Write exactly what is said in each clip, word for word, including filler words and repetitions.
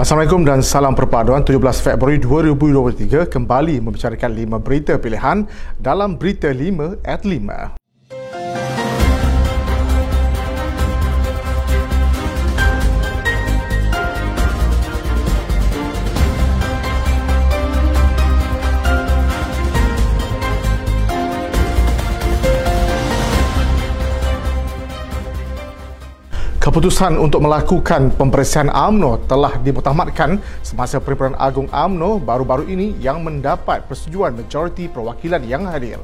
Assalamualaikum dan salam perpaduan. Tujuh belas Februari dua ribu dua puluh tiga kembali membicarakan lima berita pilihan dalam Berita lima at lima. Keputusan untuk melakukan pembersihan UMNO telah dimuktamadkan semasa Perhimpunan Agung UMNO baru-baru ini yang mendapat persetujuan majoriti perwakilan yang hadir.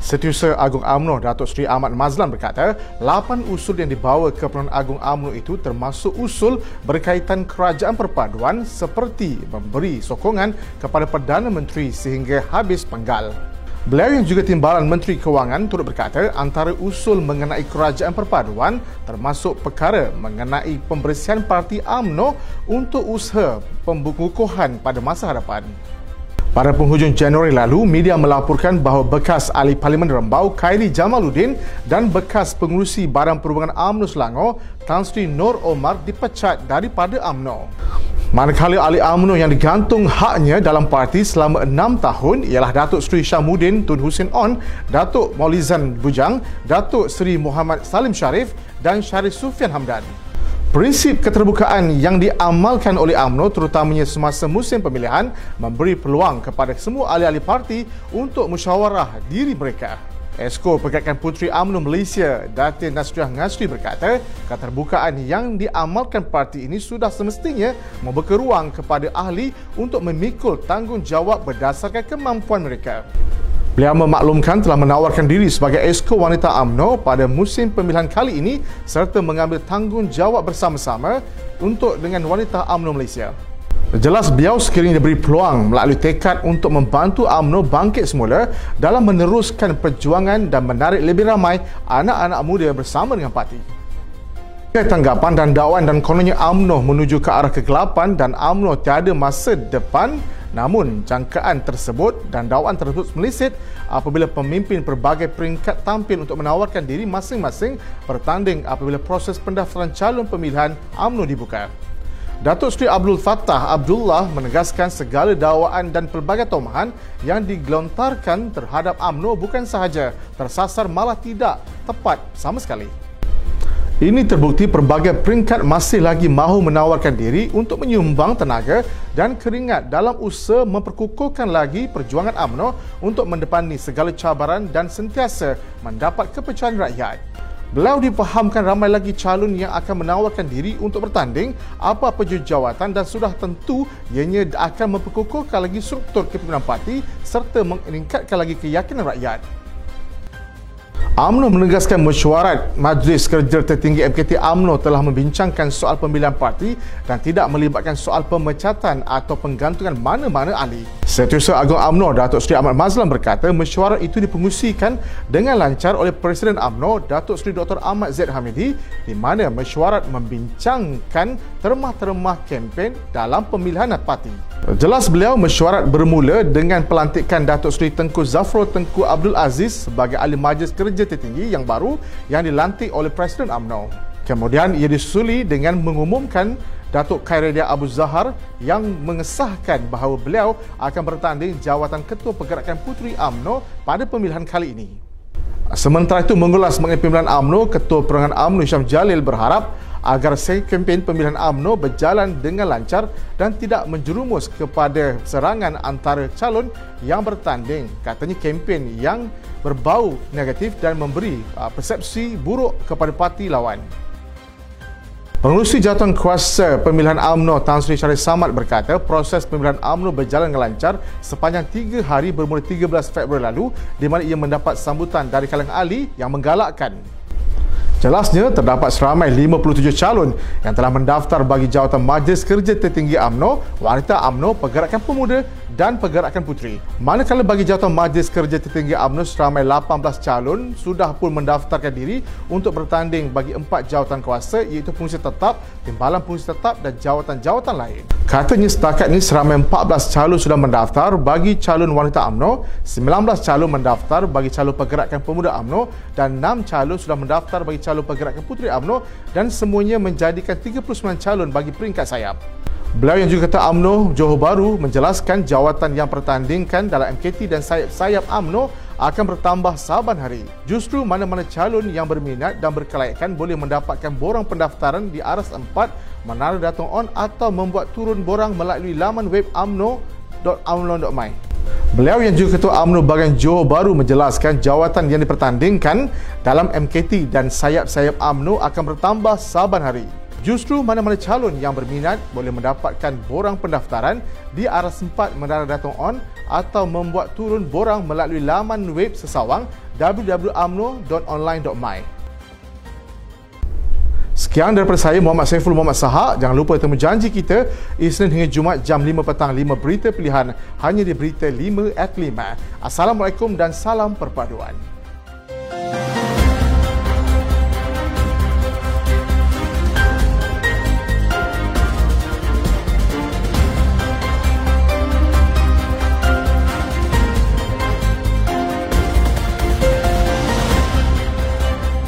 Setiausaha Agung UMNO Datuk Seri Ahmad Mazlan berkata, lapan usul yang dibawa ke Perhimpunan Agung UMNO itu termasuk usul berkaitan kerajaan perpaduan seperti memberi sokongan kepada Perdana Menteri sehingga habis penggal. Beliau yang juga Timbalan Menteri Kewangan turut berkata antara usul mengenai kerajaan perpaduan termasuk perkara mengenai pembersihan parti UMNO untuk usaha pembukukuhan pada masa hadapan. Pada penghujung Januari lalu, media melaporkan bahawa bekas Ahli Parlimen Rembau Khairi Jamaluddin dan bekas Pengurusi Badan Perhubungan UMNO Selangor Tan Sri Nur Omar dipecat daripada UMNO. Manakala ahli UMNO yang digantung haknya dalam parti selama enam tahun ialah Datuk Seri Syamudin Tun Hussein On, Datuk Maulizan Bujang, Datuk Seri Muhammad Salim Sharif dan Syarif Sufian Hamdan. Prinsip keterbukaan yang diamalkan oleh UMNO terutamanya semasa musim pemilihan memberi peluang kepada semua ahli-ahli parti untuk musyawarah diri mereka. Esko Pergerakan Puteri UMNO Malaysia Datin Nasriah Ngasri berkata keterbukaan yang diamalkan parti ini sudah semestinya membuka ruang kepada ahli untuk memikul tanggungjawab berdasarkan kemampuan mereka. Beliau memaklumkan telah menawarkan diri sebagai Esko Wanita UMNO pada musim pemilihan kali ini serta mengambil tanggungjawab bersama-sama untuk dengan wanita UMNO Malaysia. Jelas beliau sekiranya diberi peluang melalui tekad untuk membantu UMNO bangkit semula dalam meneruskan perjuangan dan menarik lebih ramai anak-anak muda bersama dengan parti. Tanggapan dan dakwaan dan kononnya UMNO menuju ke arah kegelapan dan UMNO tiada masa depan, namun jangkaan tersebut dan dakwaan tersebut melisit apabila pemimpin pelbagai peringkat tampil untuk menawarkan diri masing-masing bertanding apabila proses pendaftaran calon pemilihan UMNO dibuka. Datuk Seri Abdul Fatah Abdullah menegaskan segala dakwaan dan pelbagai tomahan yang digelontarkan terhadap UMNO bukan sahaja tersasar malah tidak tepat sama sekali. Ini terbukti pelbagai peringkat masih lagi mahu menawarkan diri untuk menyumbang tenaga dan keringat dalam usaha memperkukuhkan lagi perjuangan UMNO untuk mendepani segala cabaran dan sentiasa mendapat kepercayaan rakyat. Beliau difahamkan ramai lagi calon yang akan menawarkan diri untuk bertanding apa-apa jawatan dan sudah tentu ianya akan memperkukuhkan lagi struktur kepimpinan parti serta meningkatkan lagi keyakinan rakyat. UMNO menegaskan mesyuarat Majlis Kerja Tertinggi M K T UMNO telah membincangkan soal pemilihan parti dan tidak melibatkan soal pemecatan atau penggantungan mana-mana ahli. Setiausaha Agung UMNO Datuk Seri Ahmad Mazlan berkata mesyuarat itu dipengusikan dengan lancar oleh Presiden UMNO Datuk Seri Doktor Ahmad Z. Hamidi di mana mesyuarat membincangkan termah-termah kempen dalam pemilihan parti. Jelas beliau mesyuarat bermula dengan pelantikan Datuk Seri Tengku Zafro Tengku Abdul Aziz sebagai Ahli Majlis Kerja Tertinggi yang baru yang dilantik oleh Presiden UMNO. Kemudian ia disusuli dengan mengumumkan Datuk Khairia Abu Zahar yang mengesahkan bahawa beliau akan bertanding jawatan Ketua Pergerakan Puteri UMNO pada pemilihan kali ini. Sementara itu mengulas mengenai pemilihan UMNO, Ketua Perangan UMNO Syam Jalil berharap agar sesi kempen pemilihan UMNO berjalan dengan lancar dan tidak menjerumus kepada serangan antara calon yang bertanding. Katanya kempen yang berbau negatif dan memberi persepsi buruk kepada parti lawan. Pengurusi Jawatan Kuasa Pemilihan UMNO Tan Sri Sharif Samad berkata proses pemilihan UMNO berjalan dengan lancar sepanjang tiga hari bermula tiga belas Februari lalu di mana ia mendapat sambutan dari kalangan ahli yang menggalakkan. Jelasnya, terdapat seramai lima puluh tujuh calon yang telah mendaftar bagi jawatan Majlis Kerja Tertinggi UMNO, Wanita UMNO, Pergerakan Pemuda dan Pergerakan Puteri. Manakala bagi jawatan Majlis Kerja Tertinggi UMNO, seramai lapan belas calon sudah pun mendaftarkan diri untuk bertanding bagi empat jawatan kuasa iaitu Pengurusi Tetap, Timbalan Pengurusi Tetap dan jawatan-jawatan lain. Katanya setakat ini seramai empat belas calon sudah mendaftar bagi calon Wanita UMNO, sembilan belas calon mendaftar bagi calon Pergerakan Pemuda UMNO dan enam calon sudah mendaftar bagi calon Pergerakan Puteri UMNO dan semuanya menjadikan tiga puluh sembilan calon bagi peringkat sayap. Beliau yang juga kata UMNO Johor Bahru menjelaskan jawatan yang pertandingkan dalam M K T dan sayap-sayap UMNO akan bertambah saban hari. Justru mana-mana calon yang berminat dan berkelayakan boleh mendapatkan borang pendaftaran di aras empat Menara Dato' Onn atau membuat turun borang melalui laman web umno dot umno dot my. Beliau yang juga Ketua UMNO bahagian Johor Bahru menjelaskan jawatan yang dipertandingkan dalam M K T dan sayap-sayap UMNO akan bertambah saban hari. Justru mana-mana calon yang berminat boleh mendapatkan borang pendaftaran di aras empat Menara Dato' Onn atau membuat turun borang melalui laman web sesawang w w w dot umno dot online dot my. Sekian daripada saya, Muhammad Saiful Muhammad Sahak. Jangan lupa temu janji kita Isnin hingga Jumaat jam lima petang, lima berita pilihan hanya di Berita lima at lima. Assalamualaikum dan salam perpaduan.